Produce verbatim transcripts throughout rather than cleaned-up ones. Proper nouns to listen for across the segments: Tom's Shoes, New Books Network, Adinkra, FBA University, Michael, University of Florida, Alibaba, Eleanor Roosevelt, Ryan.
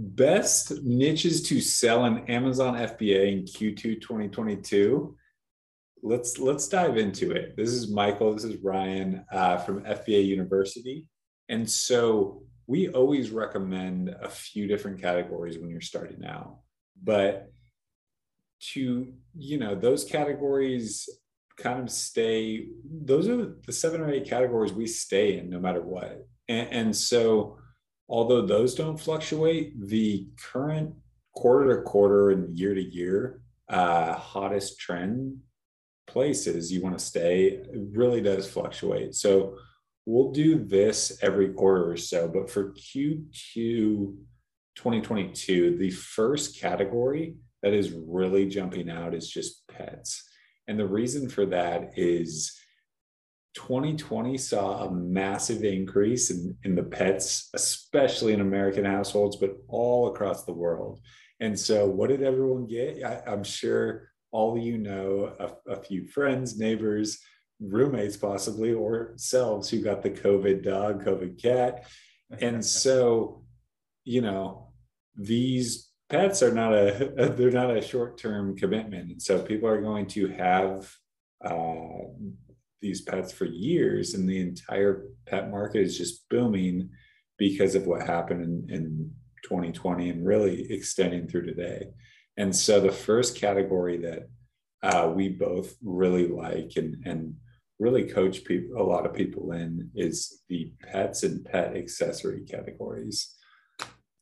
Best niches to sell in Amazon F B A in Q two twenty twenty-two. Let's let's dive into it. This is Michael. This is Ryan uh, from F B A University. And so we always recommend a few different categories when you're starting out. But to, you know, those categories kind of stay, those are the seven or eight categories we stay in no matter what. And, and so although those don't fluctuate, the current quarter to quarter and year to year uh, hottest trend places you want to stay really does fluctuate. So we'll do this every quarter or so, but for Q two twenty twenty-two, the first category that is really jumping out is just pets. And the reason for that is twenty twenty saw a massive increase in, in the pets, especially in American households, but all across the world. And so what did everyone get? I, I'm sure all of you know a, a few friends, neighbors, roommates possibly, or selves who got the COVID dog, COVID cat. And so, you know, these pets are not a, they're not a short-term commitment. And so people are going to have, uh, these pets for years, and the entire pet market is just booming because of what happened in, in twenty twenty and really extending through today. And so the first category that uh, we both really like and, and really coach people, a lot of people in, is the pets and pet accessory categories.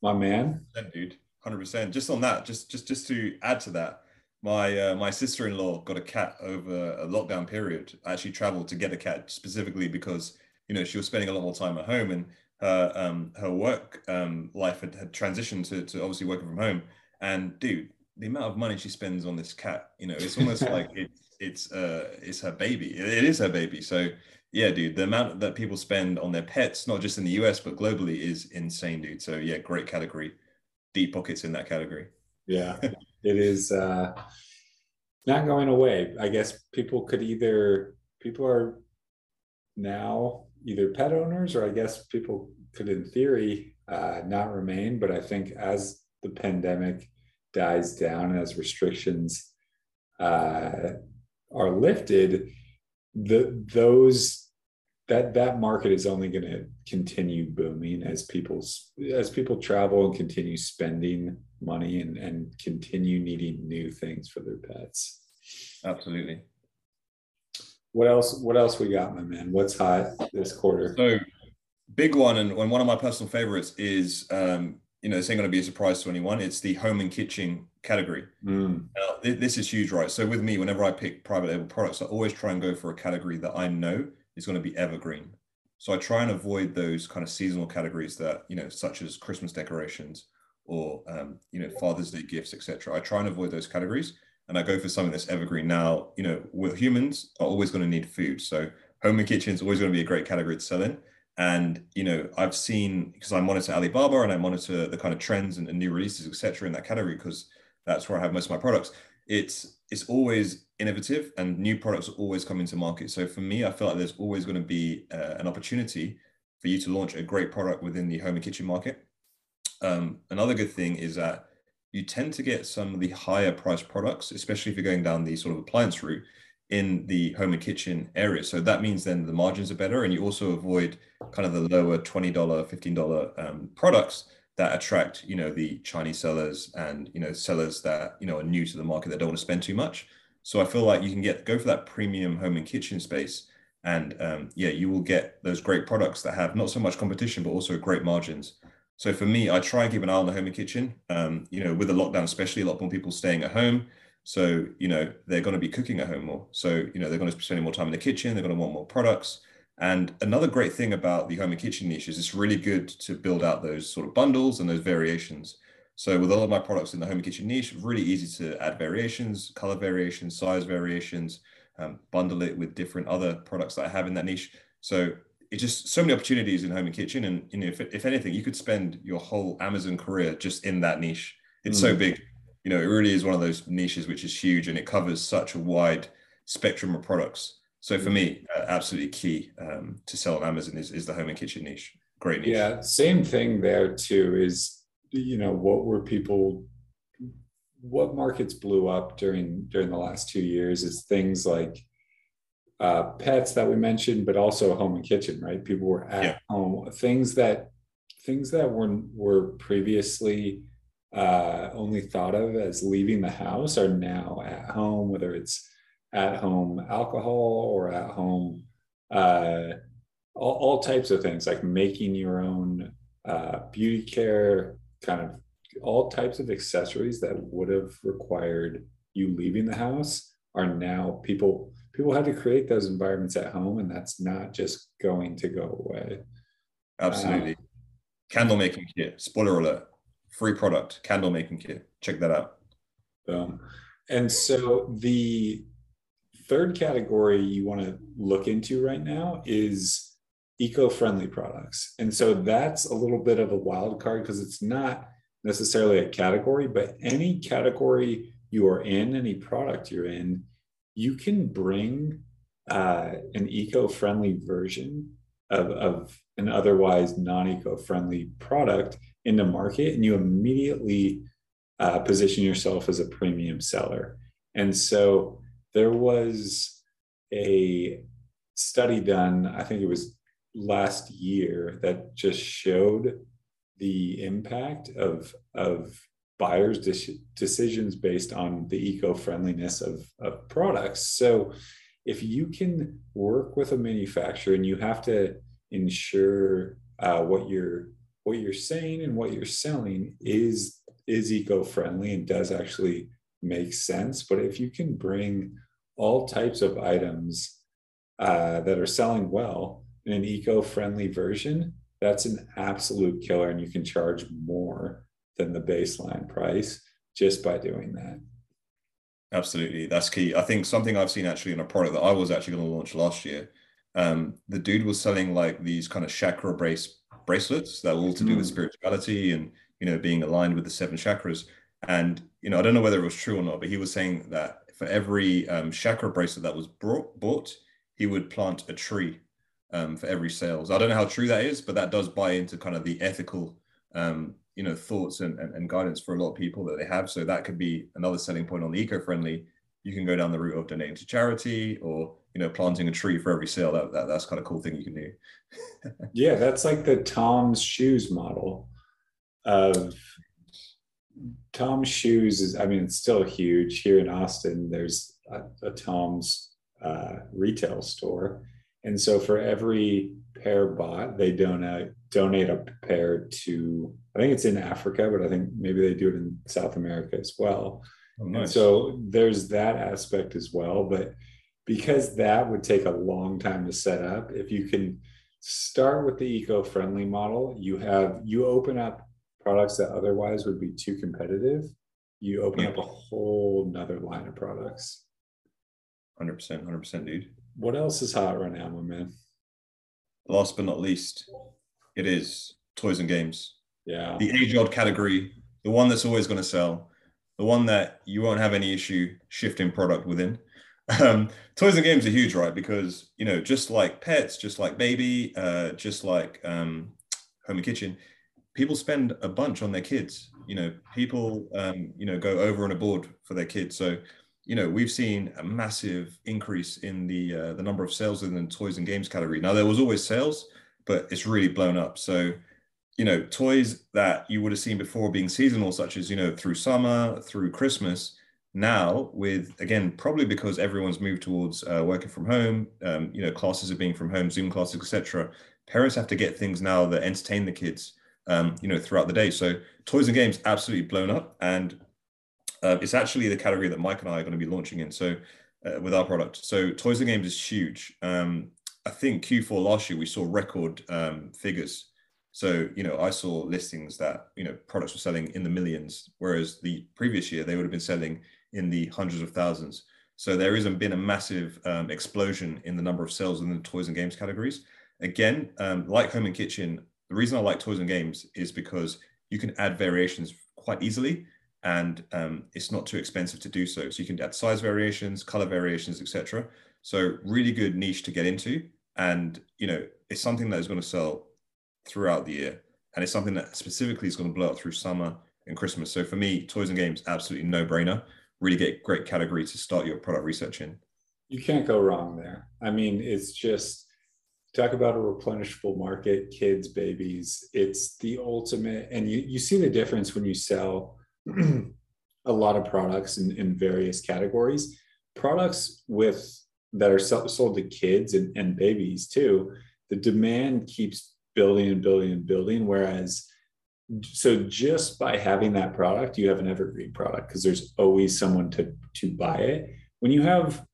My man? Dude, one hundred percent. Just on that, just, just, just to add to that, My uh, my sister-in-law got a cat over a lockdown period. I actually traveled to get a cat specifically because, you know, she was spending a lot more time at home, and her um, her work um, life had, had transitioned to, to obviously working from home. And dude, the amount of money she spends on this cat, you know, it's almost like it, it's uh it's her baby. It, it is her baby. So yeah, dude, the amount that people spend on their pets, not just in the U S but globally, is insane, dude. So yeah, great category. Deep pockets in that category. Yeah. It is uh, not going away. I guess people could either, people are now either pet owners, or I guess people could in theory uh, not remain. But I think as the pandemic dies down, as restrictions uh, are lifted, the those that that market is only going to continue booming as people's as people travel and continue spending money and, and continue needing new things for their pets. Absolutely. What else, what else we got, my man? What's hot this quarter? So big one, and one of my personal favorites is, um, you know, this ain't going to be a surprise to anyone. It's the home and kitchen category. Mm. Now, th- this is huge, right? So with me, whenever I pick private label products, I always try and go for a category that I know is going to be evergreen. So I try and avoid those kind of seasonal categories that, you know, such as Christmas decorations, or, um, you know, Father's Day gifts, et cetera. I try and avoid those categories, and I go for something that's evergreen. Now, you know, we're humans are always going to need food. So home and kitchen is always going to be a great category to sell in. And, you know, I've seen, because I monitor Alibaba and I monitor the kind of trends and, and new releases, et cetera, in that category, because that's where I have most of my products. It's, it's always innovative, and new products are always coming to market. So for me, I feel like there's always going to be uh, an opportunity for you to launch a great product within the home and kitchen market. Um, another good thing is that you tend to get some of the higher priced products, especially if you're going down the sort of appliance route, in the home and kitchen area. So that means then the margins are better, and you also avoid kind of the lower twenty dollars, fifteen dollars um, products that attract, you know, the Chinese sellers and, you know, sellers that, you know, are new to the market that don't want to spend too much. So I feel like you can get, go for that premium home and kitchen space. And um, yeah, you will get those great products that have not so much competition, but also great margins. So for me, I try and keep an eye on the home and kitchen, um, you know, with the lockdown, especially a lot more people staying at home. So, you know, they're going to be cooking at home more. So, you know, they're going to be spending more time in the kitchen. They're going to want more products. And another great thing about the home and kitchen niche is it's really good to build out those sort of bundles and those variations. So with all of my products in the home and kitchen niche, really easy to add variations, color variations, size variations, um, bundle it with different other products that I have in that niche. So it's just so many opportunities in home and kitchen. And, you know, if, if anything, you could spend your whole Amazon career just in that niche. It's mm. so big. You know, it really is one of those niches which is huge, and it covers such a wide spectrum of products. So for me, uh, absolutely key um, to sell on Amazon is, is the home and kitchen niche. Great niche. Yeah, same thing there too is you know, what were people, what markets blew up during during the last two years is things like uh, pets that we mentioned, but also home and kitchen, right? People were at yeah. home, things that things that were were previously uh, only thought of as leaving the house are now at home, whether it's at home alcohol or at home uh, all, all types of things, like making your own uh, beauty care, kind of all types of accessories that would have required you leaving the house are now people people had to create those environments at home, and that's not just going to go away. Absolutely. Um, candle making kit, spoiler alert, free product, candle making kit, check that out. Um, and so the third category you want to look into right now is eco-friendly products. And so that's a little bit of a wild card because it's not necessarily a category, but any category you are in, any product you're in, you can bring uh, an eco-friendly version of, of an otherwise non-eco-friendly product into market, and you immediately uh, position yourself as a premium seller. And so there was a study done, I think it was last year, that just showed the impact of, of buyers' de- decisions based on the eco-friendliness of, of products. So if you can work with a manufacturer, and you have to ensure uh, what you're what you're saying and what you're selling is, is eco-friendly and does actually make sense. But if you can bring all types of items uh, that are selling well in an eco-friendly version, that's an absolute killer, and you can charge more than the baseline price just by doing that. Absolutely, that's key. I think something I've seen actually in a product that I was actually going to launch last year, um, the dude was selling like these kind of chakra brace bracelets that were all to do mm. with spirituality and, you know, being aligned with the seven chakras. And, you know, I don't know whether it was true or not, but he was saying that for every um, chakra bracelet that was brought, bought, he would plant a tree. Um, for every sales. I don't know how true that is, but that does buy into kind of the ethical, um, you know, thoughts and, and, and guidance for a lot of people that they have. So that could be another selling point on the eco-friendly. You can go down the route of donating to charity or, you know, planting a tree for every sale. That, that that's kind of a cool thing you can do. Yeah, that's like the Tom's Shoes model. Of Tom's Shoes is, I mean, it's still huge here in Austin. There's a, a Tom's uh, retail store. And so for every pair bought, they donate donate a pair to, I think it's in Africa, but I think maybe they do it in South America as well. Oh, nice. And so there's that aspect as well. But because that would take a long time to set up, if you can start with the eco-friendly model, you have, you open up products that otherwise would be too competitive. You open yeah. up a whole nother line of products. one hundred percent, one hundred percent, dude. What else is hot right now, my man? Last but not least, it is toys and games. Yeah. The age-old category, the one that's always going to sell, the one that you won't have any issue shifting product within. Um, toys and games are huge, right? Because, you know, just like pets, just like baby, uh, just like um, home and kitchen, people spend a bunch on their kids. You know, people, um, you know, go over and aboard for their kids. So, you know, we've seen a massive increase in the uh, the number of sales within the toys and games category. Now, there was always sales, but it's really blown up. So, you know, toys that you would have seen before being seasonal, such as, you know, through summer, through Christmas, now with, again, probably because everyone's moved towards uh, working from home, um, you know, classes are being from home, Zoom classes, et cetera. Parents have to get things now that entertain the kids, um, you know, throughout the day. So toys and games absolutely blown up. And Uh, it's actually the category that Mike and I are going to be launching in. So uh, with our product, so toys and games is huge. Um, I think Q four last year, we saw record um, figures. So, you know, I saw listings that, you know, products were selling in the millions, whereas the previous year they would have been selling in the hundreds of thousands. So there hasn't been a massive um, explosion in the number of sales in the toys and games categories. Again, um, like home and kitchen, the reason I like toys and games is because you can add variations quite easily. And um, it's not too expensive to do so. So you can add size variations, color variations, et cetera. So really good niche to get into. And, you know, it's something that is going to sell throughout the year. and it's something that specifically is going to blow up through summer and Christmas. So for me, toys and games, absolutely no-brainer. Really get great category to start your product research in. You can't go wrong there. I mean, it's just, talk about a replenishable market, kids, babies, it's the ultimate. And you, you see the difference when you sell a lot of products in, in various categories. Products with that are sold to kids and, and babies too, the demand keeps building and building and building. Whereas, so just by having that product, you have an evergreen product because there's always someone to, to buy it. When you have,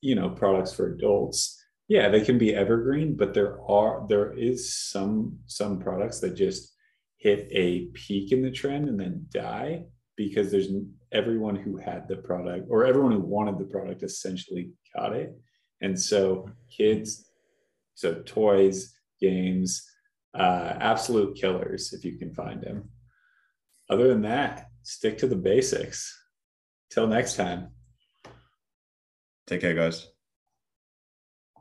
you know, products for adults, yeah, they can be evergreen, but there are, there is some, some products that just hit a peak in the trend and then die because there's everyone who had the product or everyone who wanted the product essentially got it. And so kids, so toys, games, uh, absolute killers if you can find them. Other than that, stick to the basics. Till next time. Take care, guys.